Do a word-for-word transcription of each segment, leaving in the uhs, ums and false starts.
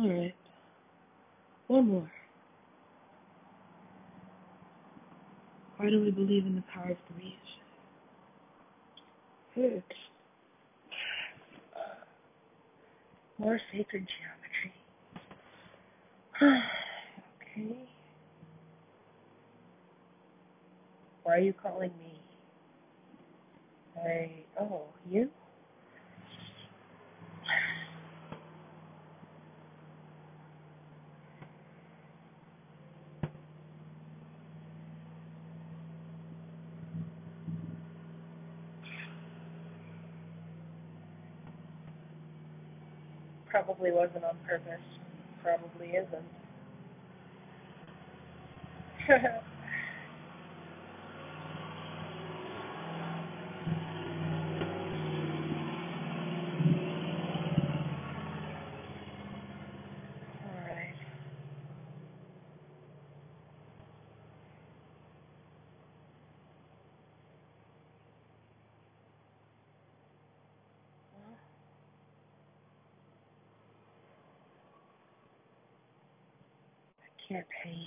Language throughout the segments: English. All right. One more. Why do we believe in the power of three? Good. More sacred geometry. Okay. Why are you calling me? I, oh, you? Probably wasn't on purpose. Probably isn't. Can't hate.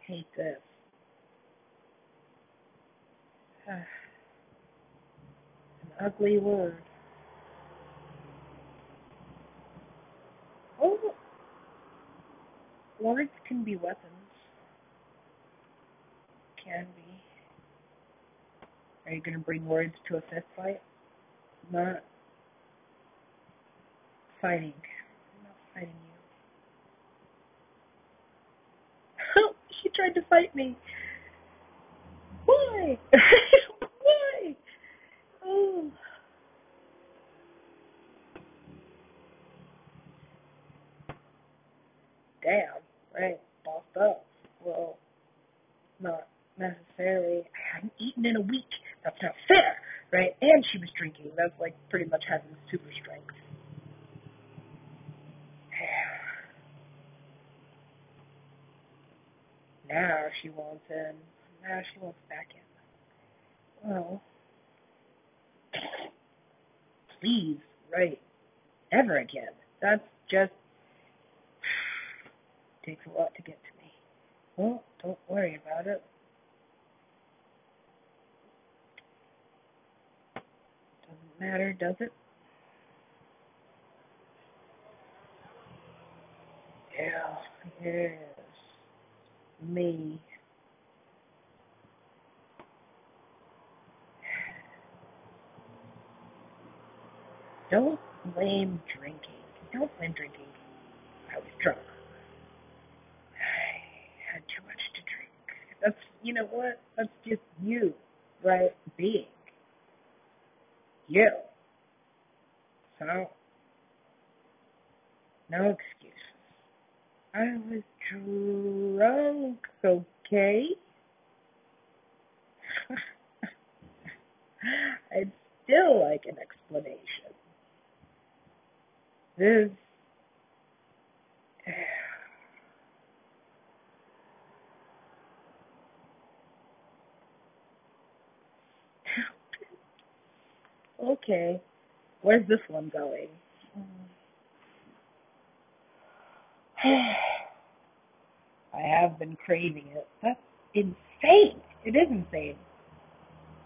Yeah. Hate this. Uh, an ugly word. Oh, words can be weapons. Can be. Are you going to bring words to a fist fight? Not. Fighting. I'm not fighting you. Oh, she tried to fight me. Why? Why? Oh. Damn. Right. Bossed up. Well, not necessarily. I hadn't eaten in a week. That's not fair. Right? And she was drinking. That's like pretty much having super strength. Now she wants in. Now she wants back in. Well, please, right? Ever again. That's just takes a lot to get to me. Well, don't worry about it. Doesn't matter, does it? Yeah, yeah. Me. Don't blame drinking. Don't blame drinking. I was drunk. I had too much to drink. That's, you know what? That's just you, right? Being. You. So, no excuse. I was drunk, okay? I'd still like an explanation. This... Okay, where's this one going? I have been craving it. That's insane. It is insane.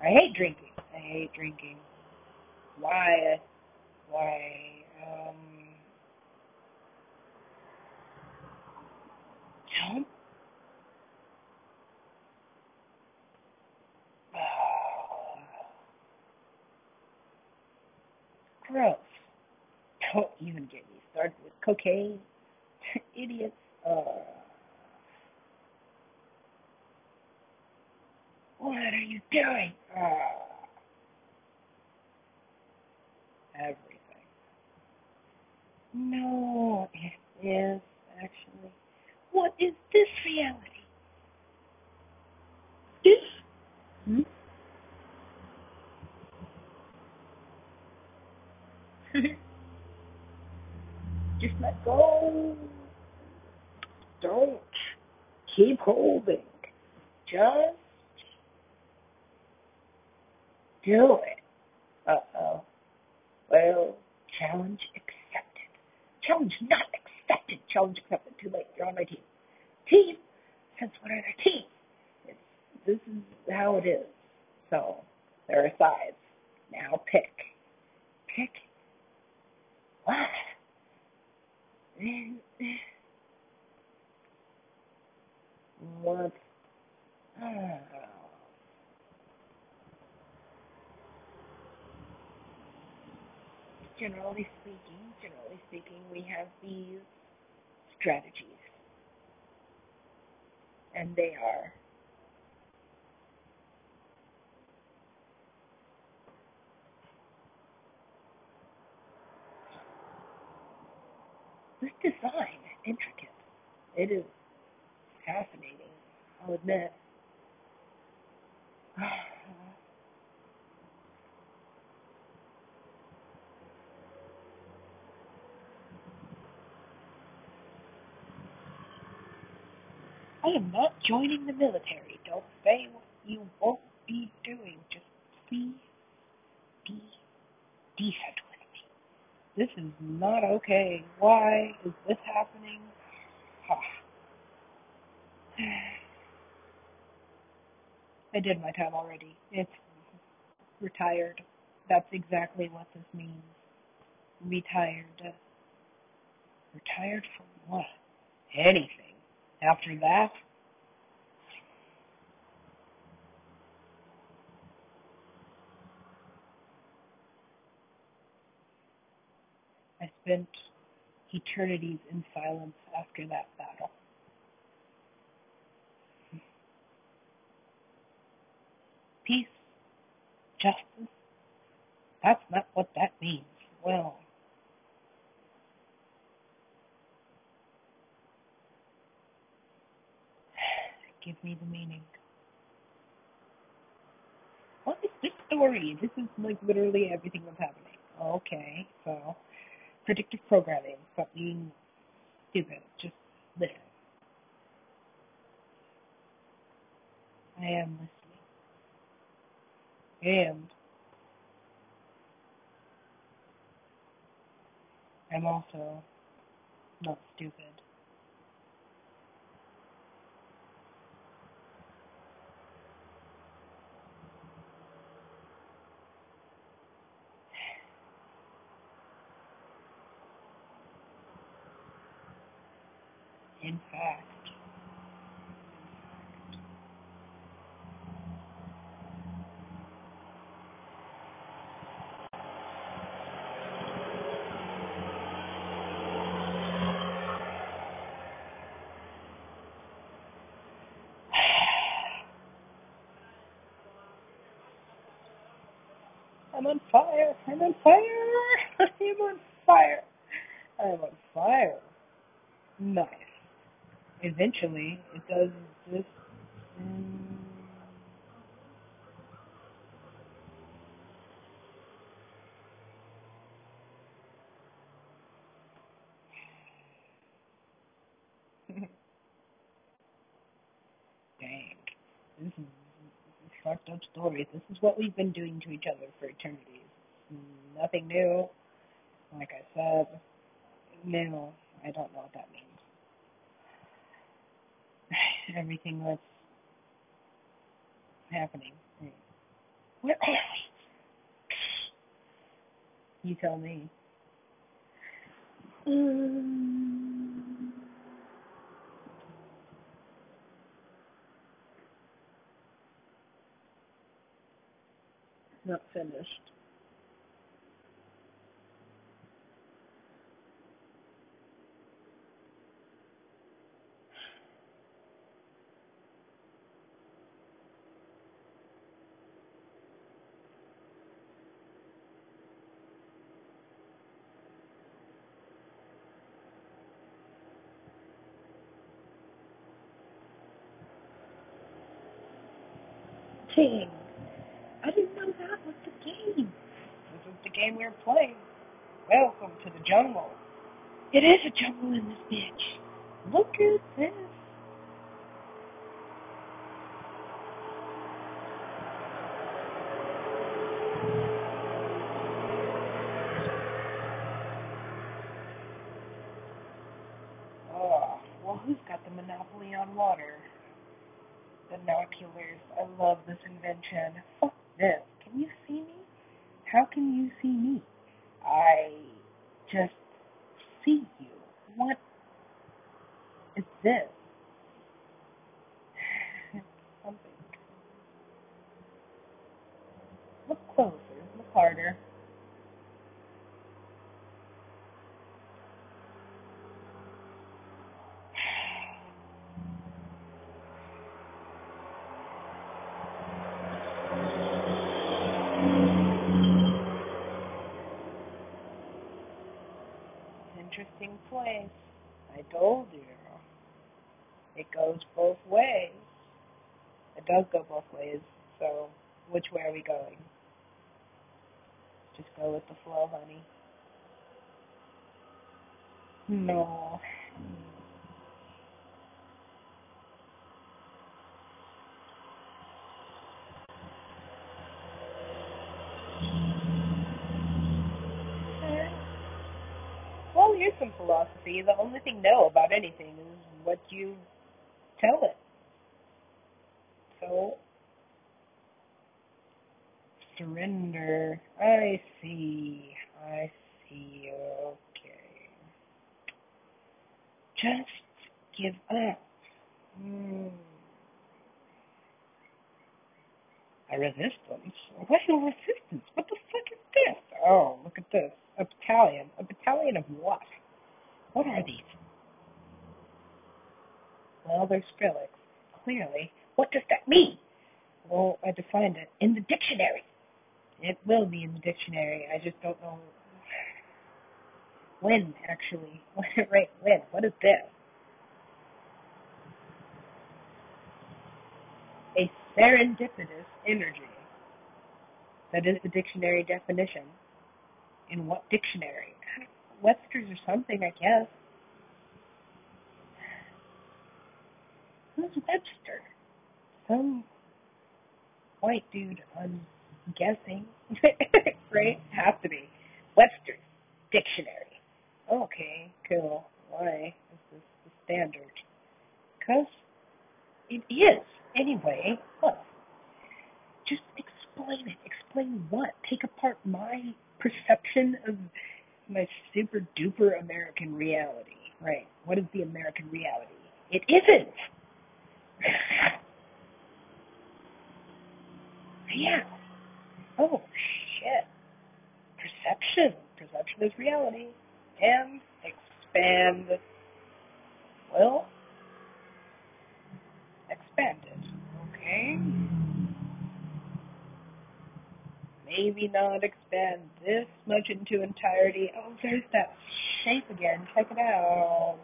I hate drinking. I hate drinking. Why? Why? Um, don't. Oh. Gross. Don't even get me started with cocaine. Idiots. Uh, what are you doing? Uh, everything. No, it is actually. What is this reality? This? Hmm? Just let go. Don't keep holding. Just do it. Uh oh. Wait, Challenge accepted. Challenge not accepted. Challenge accepted. Too late. You're on my team. Team? Since when are they team? It's, this is how it is. So, there are sides. Now pick. Pick. What? What? Oh. Generally speaking, generally speaking, we have these strategies, and they are this design is intricate. It is fascinating, I'll admit. I am not joining the military. Don't say what you won't be doing. Just please be decent with me. This is not okay. Why is this happening? Ha. I did my time already. It's retired. That's exactly what this means. Retired. Retired from what? Anything. After that, I spent eternities in silence after that battle. Peace, justice, that's not what that means. Well, give me the meaning. What is this story? This is like literally everything that's happening. Okay, so predictive programming, something stupid, just live. I am listening. And I'm also not stupid. In fact, I'm on fire. I'm on fire. I'm on fire. I'm on fire. Nice. Eventually, it does this. Um, dang, this is a fucked up story. This is what we've been doing to each other for eternities. Nothing new. Like I said, no, I don't know what that means. Everything that's happening. Where are we? You tell me. Um, not finished. I didn't know that was the game. This is the game we were playing. Welcome to the jungle. It is a jungle in this bitch. Look at this. probably on water. Binoculars. I love this invention. Fuck this. Can you see me? How can you see me? I just see you. What is this? Something. Look closer. Look harder. Interesting place. I told you. It goes both ways. It does go both ways, so which way are we going? Just go with the flow, honey. No. Here's some philosophy. The only thing know about anything is what you tell it. So, surrender. I see. I see. Okay. Just give up. Mm. A resistance? What a resistance? What the fuck is this? Oh, look at this. A battalion. A battalion of what? What are these? Well, they're Skrillex. Clearly. What does that mean? Well, I defined it in the dictionary. It will be in the dictionary. I just don't know when, actually. Right, when? What is this? A serendipitous energy. That is the dictionary definition. In what dictionary? Webster's or something, I guess. Who's Webster? Some white dude, I'm guessing. Right? Has to be. Webster's dictionary. Okay, cool. Why is this the standard? Because it is. Anyway, look. Just explain it. Explain what? Take apart my perception of my super duper American reality. Right. What is the American reality? It isn't. Yeah. Oh, shit. Perception. Perception is reality. And expand. Well, expanded. Okay. Maybe not expand this much into entirety. Oh, there's that shape again. Check it out.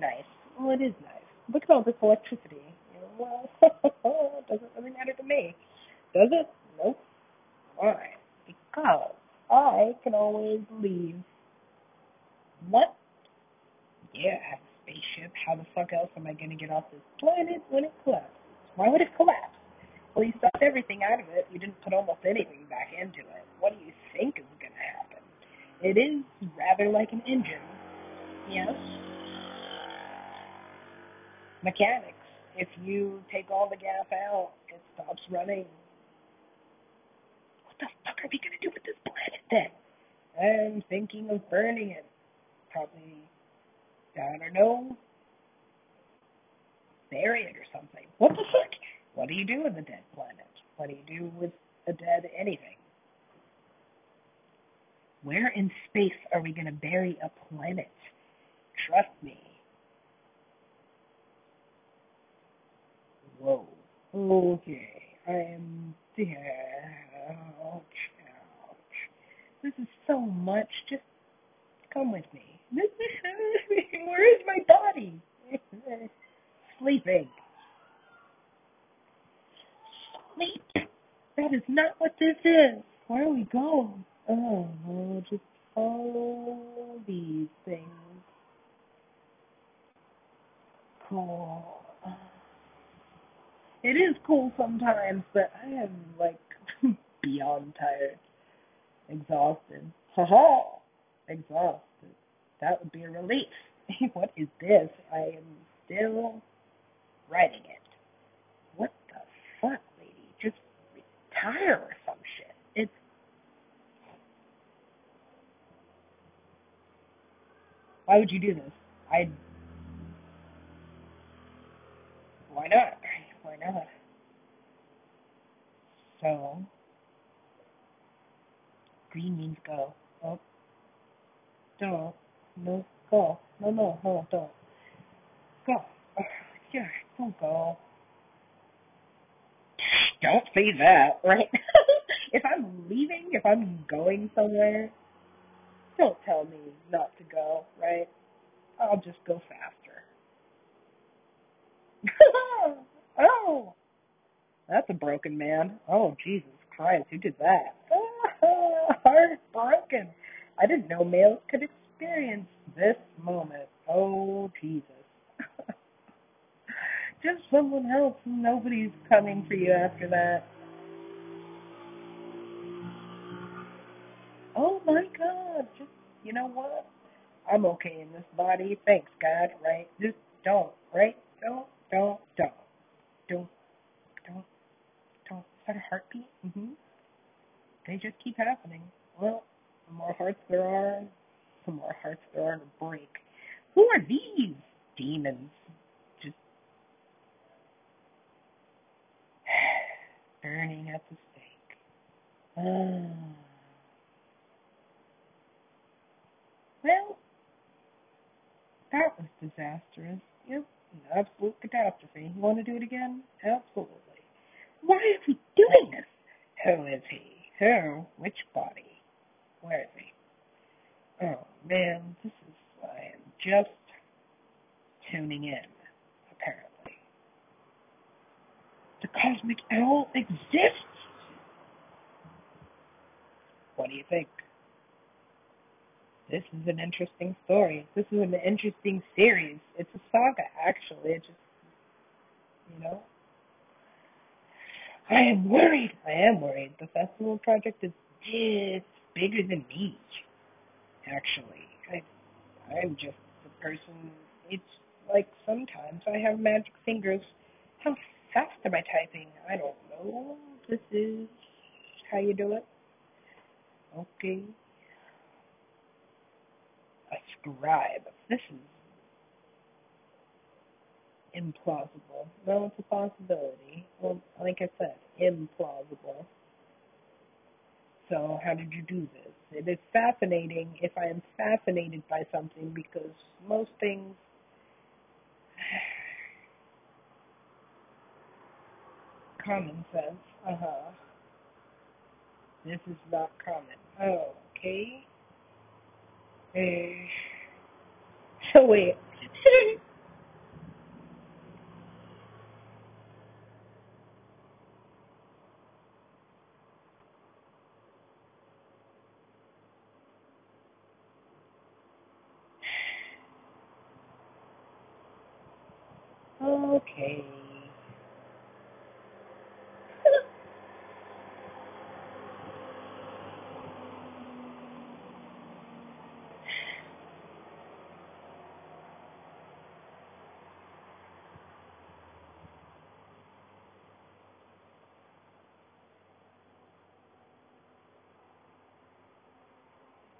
Nice. Well, it is nice. Look at all this electricity. Well, it doesn't really matter to me. Does it? Nope. Why? Because I can always leave. What? Yeah, I have a spaceship. How the fuck else am I going to get off this planet when it collapses? Why would it collapse? Well, you sucked everything out of it. You didn't put almost anything back into it. What do you think is going to happen? It is rather like an engine. Yes. Mechanics. If you take all the gas out, it stops running. What the fuck are we going to do with this planet then? I'm thinking of burning it. Probably, I don't know, bury it or something. What the fuck? What do you do with a dead planet? What do you do with a dead anything? Where in space are we going to bury a planet? Trust me. Whoa. Okay. I am there. Ouch, ouch. This is so much. Just come with me. Where is my body? Sleeping. Sleep. That is not what this is. Where are we going? Oh, we'll just follow these things. Cool. It is cool sometimes, but I am, like, beyond tired. Exhausted. Ha-ha. Exhausted. That would be a relief. What is this? I am still writing it. What the fuck, lady? Just retire or some shit. It's why would you do this? I. Why not? Why not? So green means go. Oh, don't no go. No, no, no, don't go. Oh, yeah, don't go. Don't say that, right? If I'm leaving, if I'm going somewhere, don't tell me not to go, right? I'll just go faster. Oh, that's a broken man. Oh, Jesus Christ, who did that? Oh, heartbroken. I didn't know males could experience this moment. Oh, Jesus. Just someone else. Nobody's coming for you after that. Oh, my God. Just, you know what? I'm okay in this body. Thanks, God, right? Just don't, right? Don't, don't, don't. Don't, don't, don't. Is that a heartbeat? Mm-hmm. They just keep happening. Well, the more hearts there are, the more hearts there are to break. Who are these demons? Just burning at the stake. Oh. Well, that was disastrous. Yep, an absolute catastrophe. You want to do it again? Absolutely. Why is he doing this? Who is he? Who? Which body? Where is he? Oh, man, this is, I am just tuning in, apparently. The cosmic owl exists? What do you think? This is an interesting story. This is an interesting series. It's a saga, actually. It just, you know. I am worried. I am worried. The festival project is it's bigger than me, actually. I, I'm just the person. It's like sometimes I have magic fingers. How fast am I typing? I don't know. This is how you do it. Okay. A scribe. This is implausible. No, it's a possibility. Well, like I said, implausible. So how did you do this? It is fascinating if I am fascinated by something, because most things common sense. Uh-huh. This is not common. Oh, okay. Uh, so wait. Okay.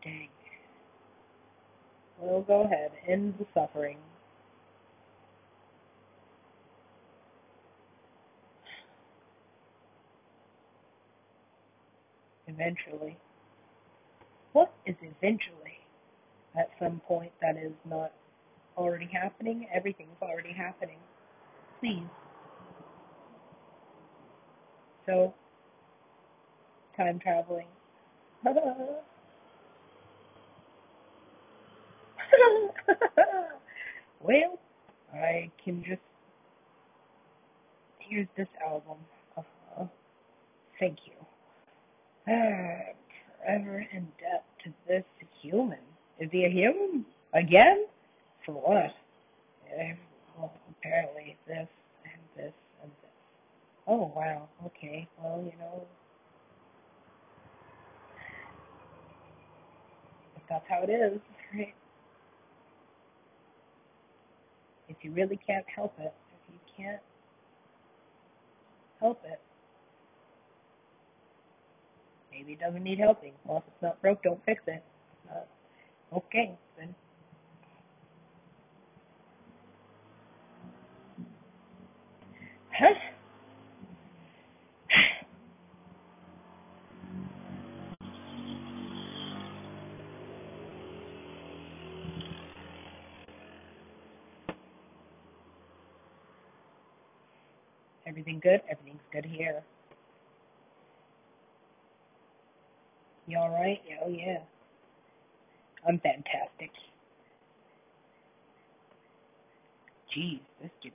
Dang. We'll go ahead, end the suffering. Eventually. What is eventually? At some point that is not already happening. Everything's already happening. Please. So, time traveling. Well, I can just use this album. Uh-huh. Thank you. Ah, forever in debt to this human. Is he a human? Again? For what? Well, apparently this and this and this. Oh, wow. Okay. Well, you know, if that's how it is, right? if you really can't help it, if you can't help it, maybe it doesn't need helping. Well, if it's not broke, don't fix it. Uh, okay, then. Huh? Everything good? Everything's good here. You all right? Oh, yeah. I'm fantastic. Jeez, this gets...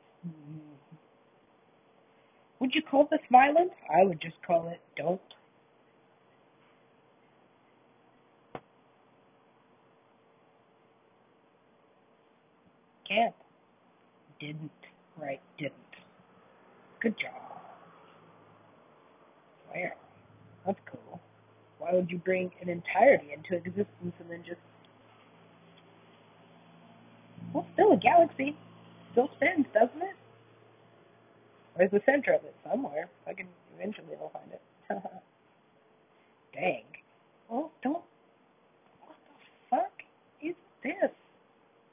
Would you call this violence? I would just call it dope. Can't. Didn't. Right, didn't. Good job. Wow. That's cool. Why would you bring an entirety into existence and then just... Well, still a galaxy. Still spins, doesn't it? Where's the center of it? Somewhere. I can eventually I'll find it. Dang. Well, don't... What the fuck is this?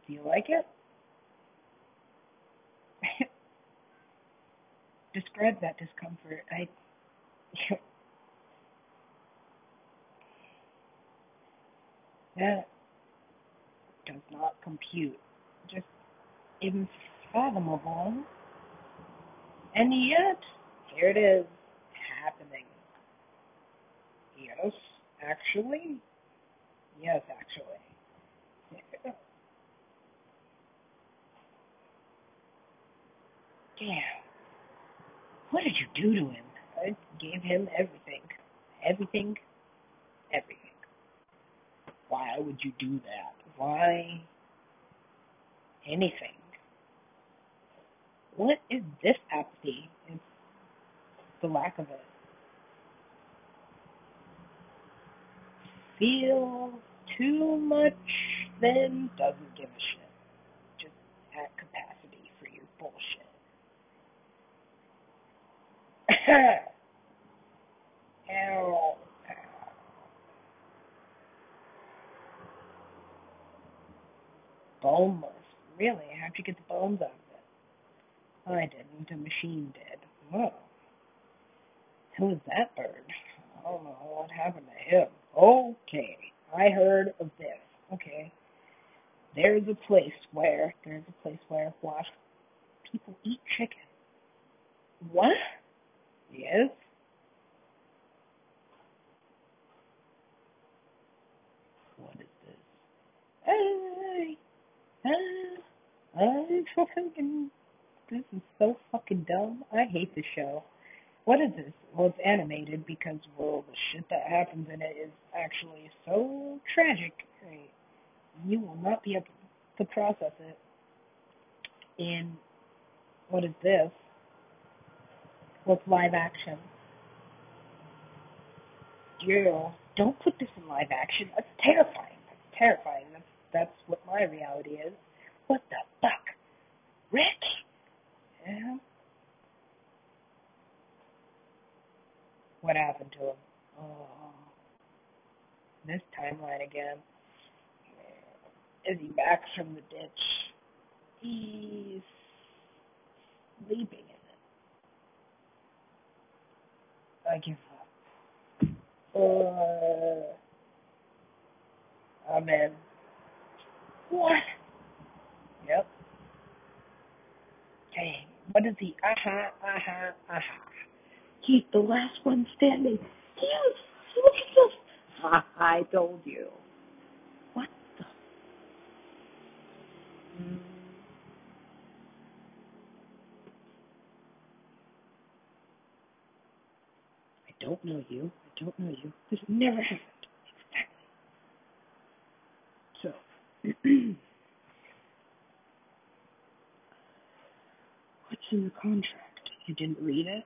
Do you like it? Describe that discomfort. I... That does not compute. Just unfathomable. And yet, here it is, happening. Yes, actually. Yes, actually. Yeah. Damn. What did you do to him? I gave him everything. Everything. Everything. Why would you do that? Why anything? What is this apathy? It's the lack of it. Feel too much, then doesn't give a shit. Just at capacity for your bullshit. Ow. Boneless. Really? How'd you get the bones out of it? I didn't. The machine did. Whoa. Who was that bird? I don't know what happened to him. Okay. I heard of this. Okay. There's a place where, there's a place where, what? People eat chicken. What? Yes. What is this? Hey! Uh, I'm fucking. This is so fucking dumb. I hate this show. What is this? Well, it's animated because, well, the shit that happens in it is actually so tragic. Right? You will not be able to process it. And what is this? Well, it's live action. Girl, don't put this in live action. That's terrifying. That's terrifying. That's That's what my reality is. What the fuck? Rick? Yeah. What happened to him? Oh. This timeline again. Is he back from the ditch? He's sleeping in it. I give up. Uh, I'm in. What? Yep. Dang. What is he? Aha, aha, aha. He's the last one standing. Yes! Look at this! Ha, I told you. What the? Mm. I don't know you. I don't know you. This never happened. What's in the contract? You didn't read it?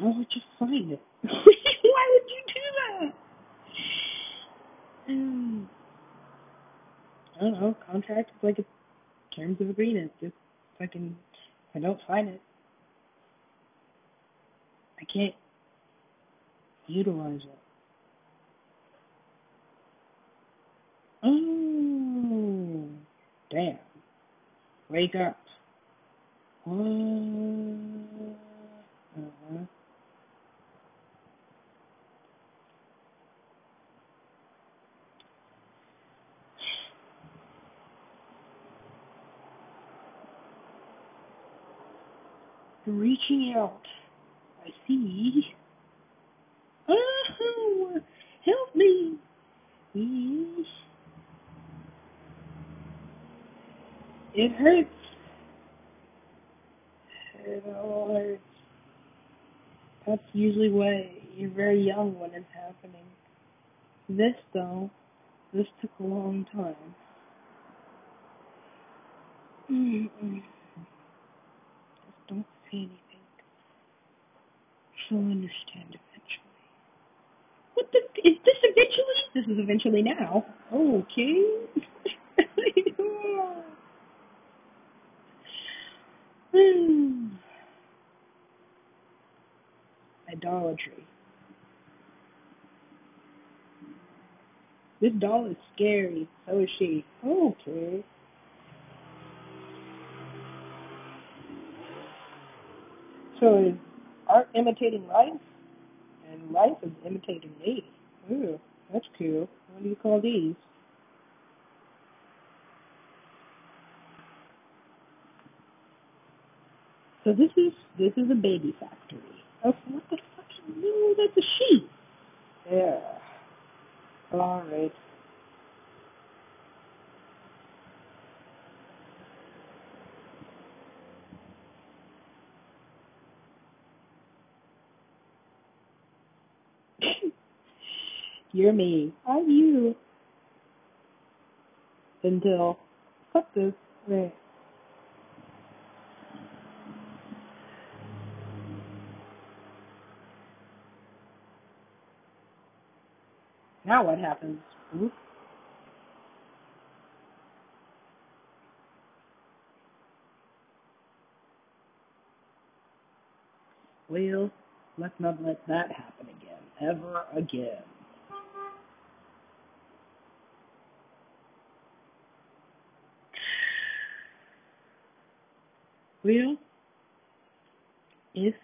No, I just signed it. Why would you do that? Um, I don't know. Contract is like a terms of agreement. Just fucking, if I don't sign it, I can't utilize it. Oh, damn. Wake up. Oh, uh-huh. Reaching out. I see. Oh, help me. It hurts. It all hurts. That's usually why you're very young when it's happening. This, though, this took a long time. Mm-mm. Just don't say anything. She'll understand eventually. What the? Is this eventually? This is eventually now. Okay. Idolatry. This doll is scary. So is she. Okay. So is art imitating life? And life is imitating me. Ooh, that's cool. What do you call these? So this is this is a baby factory. Oh, what the fuck? No, that's a sheep. Yeah. All right. You're me. I'm you. Until fuck this. Right. Now what happens? Ooh. Well, let's not let that happen again, ever again. Well, if,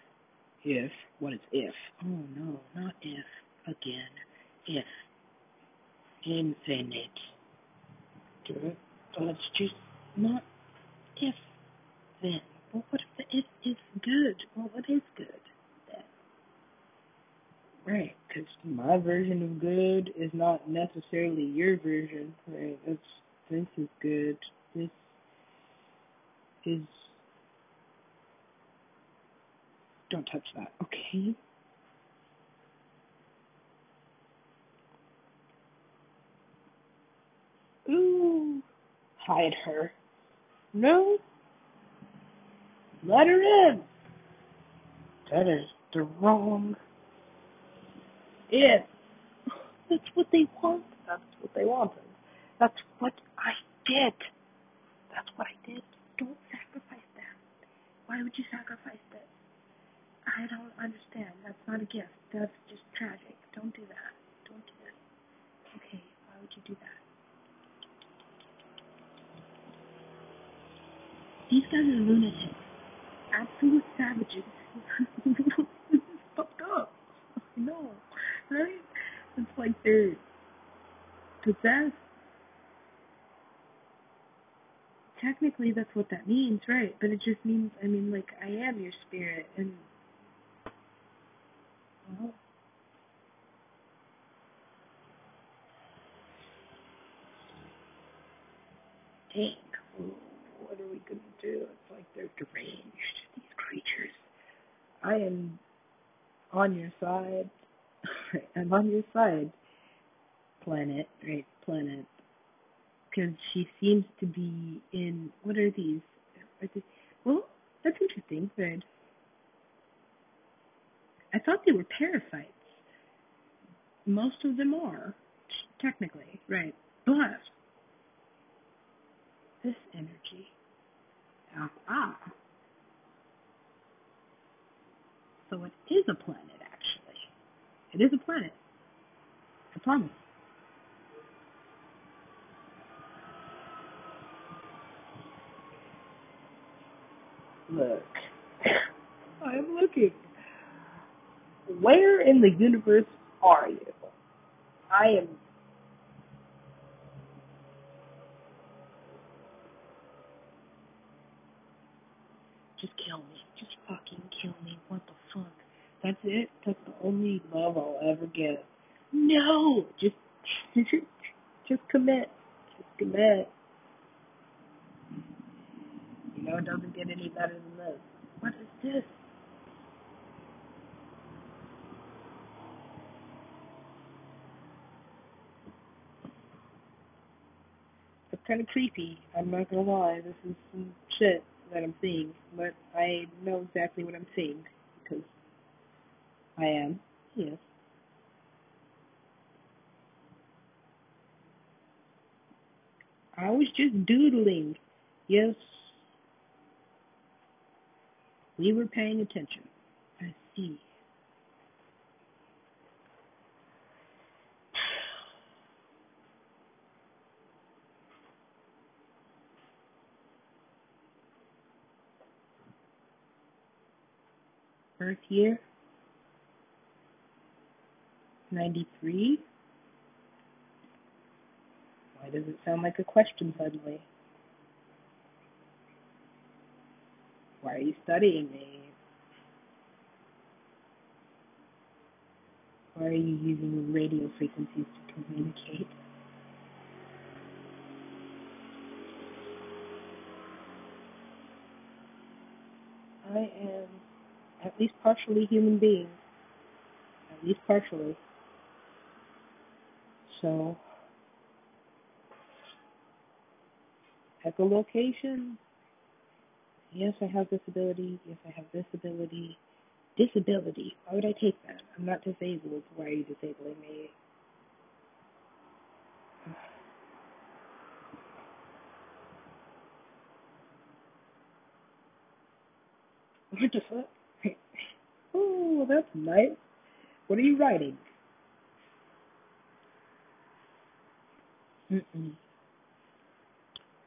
if, what is if? Oh no, not if, again, if. Infinite. Good. So let's just not if then. Well, what if the if is good? Well, what is good then? Right, because my version of good is not necessarily your version. Right, that's, this is good. This is... Don't touch that, okay? Ooh, hide her. No. Let her in. That is the wrong. If. That's what they want. That's what they wanted. That's what I did. That's what I did. Don't sacrifice that. Why would you sacrifice this? I don't understand. That's not a gift. That's just tragic. Don't do that. Don't do that. Okay, why would you do that? These guys are lunatics. Absolute savages. It's fucked up. I know. Right? It's like they're possessed. Technically, that's what that means, right? But it just means, I mean, like, I am your spirit, and... Well... Dang. What are we going to do? It's like they're deranged, these creatures. I am on your side. I'm on your side, planet, right, planet. Because she seems to be in, what are these? Are they, well, that's interesting, right? I thought they were parasites. Most of them are, technically, right? But this energy... up up. So it is a planet, actually. It is a planet. I promise. Look. I'm looking. Where in the universe are you? I am... Just kill me. Just fucking kill me. What the fuck? That's it? That's the only love I'll ever get. No! Just... Just commit. Just commit. You know, it doesn't get any better than this. What is this? It's kind of creepy. I'm not going to lie. This is some shit that I'm seeing. But I know exactly what I'm seeing. Because I am. Yes. I was just doodling. Yes. We were paying attention. I see. Earth year? ninety-three? Why does it sound like a question suddenly? Why are you studying me? Why are you using radio frequencies to communicate? I am at least partially human being. At least partially. So, echolocation. Yes, I have this ability. Yes, I have this ability. Disability. Why would I take that? I'm not disabled. Why are you disabling me? What the fuck? Oh, that's nice. What are you writing? Mm-mm.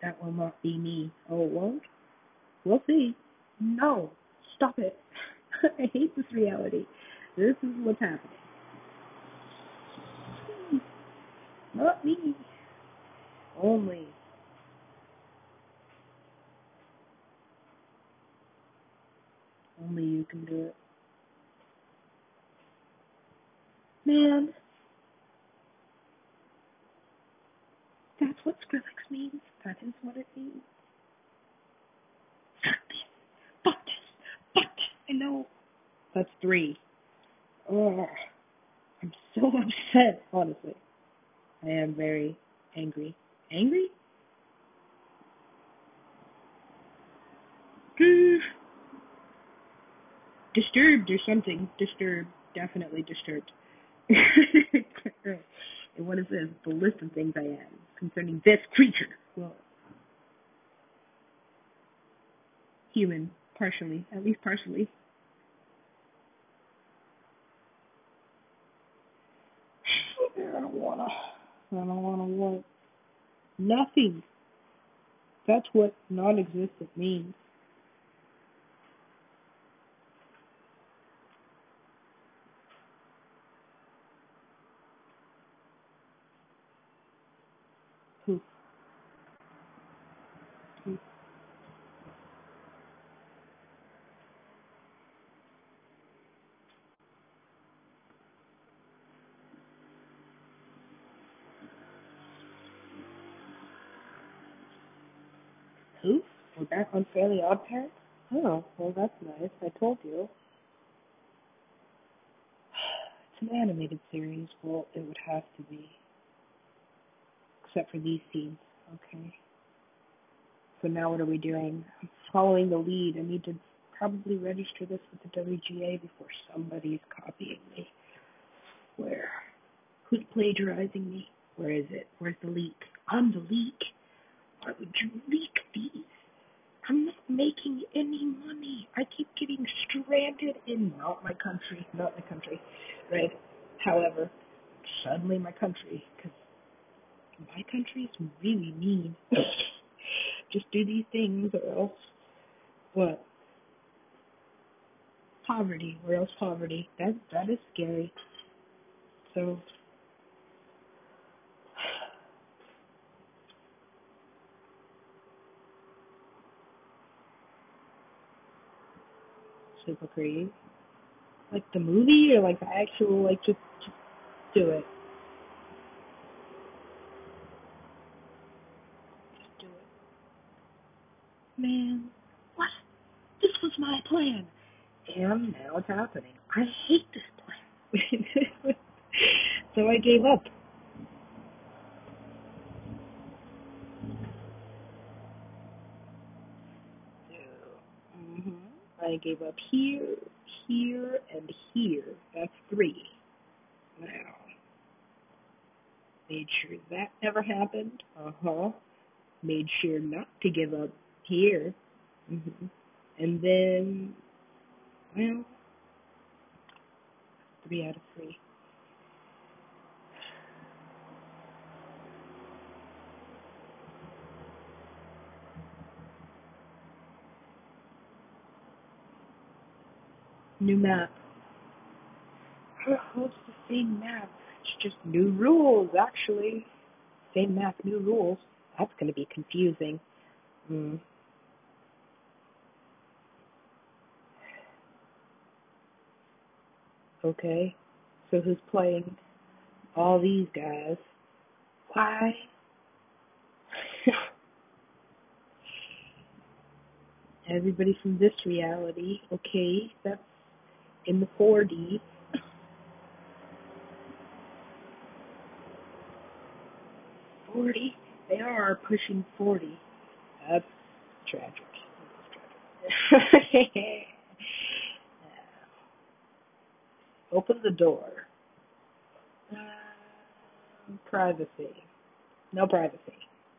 That will not be me. Oh, it won't? We'll see. No. Stop it. I hate this reality. This is what's happening. Not me. Only. Only you can do it. Man. That's what Skrillex means. That is what it means. I know. That's three. Ugh. I'm so upset, honestly. I am very angry. Angry? Disturbed or something. Disturbed. Definitely disturbed. And what is this? The list of things I am concerning this creature. Well, human. Partially. At least partially. I don't wanna. I don't wanna what? Nothing. That's what non-existent means. Who? Who? Who? Was that Unfairly Odd Parents? Oh, well that's nice. I told you. It's an animated series. Well, it would have to be. Except for these scenes. Okay. So now what are we doing? I'm following the lead. I need to probably register this with the W G A before somebody's copying me. Where? Who's plagiarizing me? Where is it? Where's the leak? I'm the leak. Why would you leak these? I'm not making any money. I keep getting stranded in not my country, not my country, right? However, suddenly my country, because my country is really mean. Just do these things or else what? Poverty, or else poverty. That that is scary. So super creative. Like the movie or like the actual, like just, just do it. Just do it. Man, what? This was my plan. And now it's happening. I hate this plan. So I gave up. Mm-hmm. I gave up here, here, and here. That's three. Now, made sure that never happened. Uh-huh. Made sure not to give up here. Mm-hmm. And then... well, three out of three. New map. Oh, it's the same map. It's just new rules, actually. Same map, new rules. That's going to be confusing. Mm. Okay, so who's playing all these guys? Why? Everybody from this reality. Okay, that's in the four D. forty? They are pushing forty. That's tragic. That's tragic. Open the door. Uh, privacy. No privacy.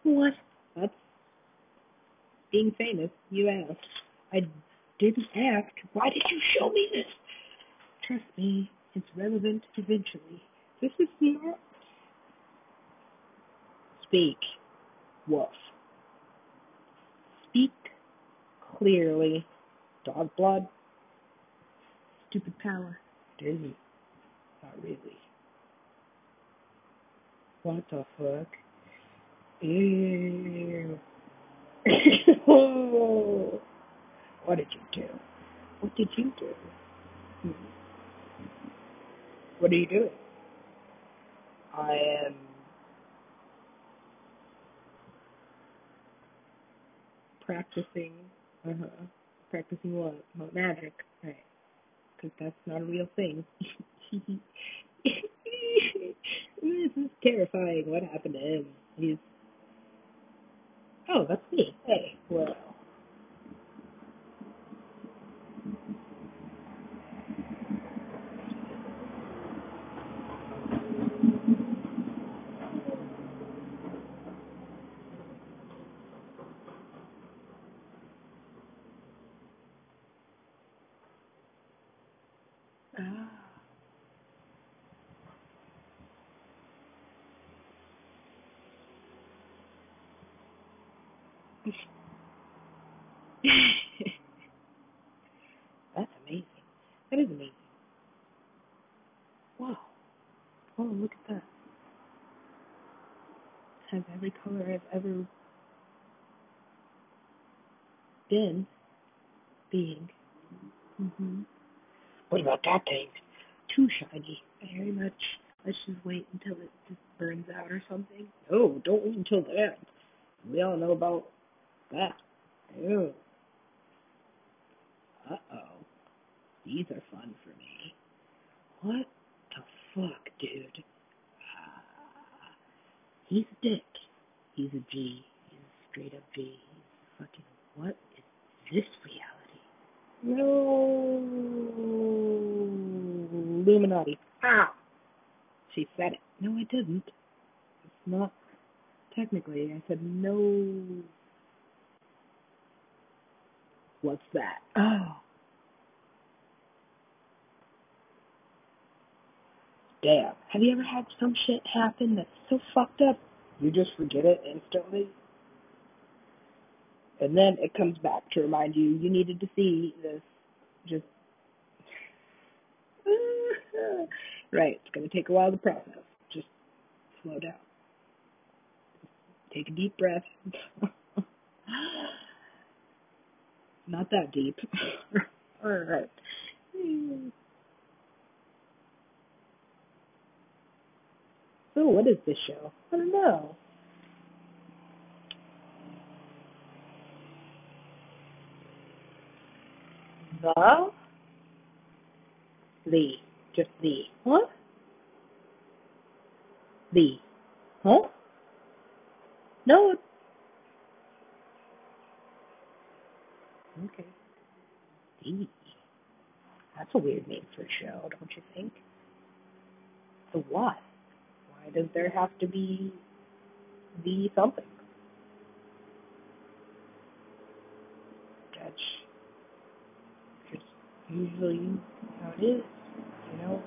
What? That's being famous. You asked. I didn't ask. Why did you show me this? Trust me, it's relevant eventually. This is not... Speak. Wolf. Speak clearly. Dog blood. Stupid power. Isn't. Not really. What the fuck? Ew. Oh. What did you do? What did you do? Hmm. What are you doing? I am... practicing. Uh-huh. Practicing what? Not magic. Right. Because that's not a real thing. This is terrifying. What happened to him? He's... oh, that's me. Hey, well. That's amazing. That is amazing. Wow. Oh, look at that. It has every color I've ever been being. Mm-hmm. What about that thing? Too shiny. Very much. Let's just wait until it just burns out or something. No, don't wait until that. We all know about that. Ew. Uh-oh. These are fun for me. What the fuck, dude? Ah. He's a dick. He's a G. He's a straight-up G. He's fucking... what is this reality? No. Illuminati. Ow! She said it. No, I didn't. It's not... technically, I said no... What's that? Oh. Damn. Have you ever had some shit happen that's so fucked up, you just forget it instantly? And then it comes back to remind you, you needed to see this. Just... right, it's going to take a while to process. Just slow down. Take a deep breath. Not that deep. All right. So what is this show? I don't know. The? The. Just the. Huh? The. Huh? No. Okay. The. That's a weird name for a show, don't you think? The what? Why does there have to be the something? That's just usually how it is, you know?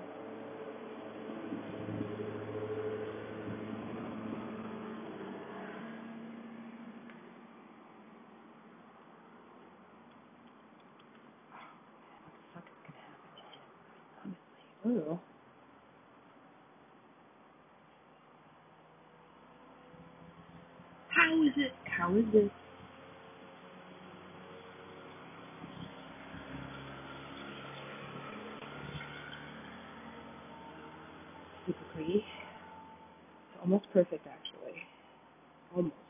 Ooh. How is it? How is it? Typically, it's almost perfect, actually. Almost.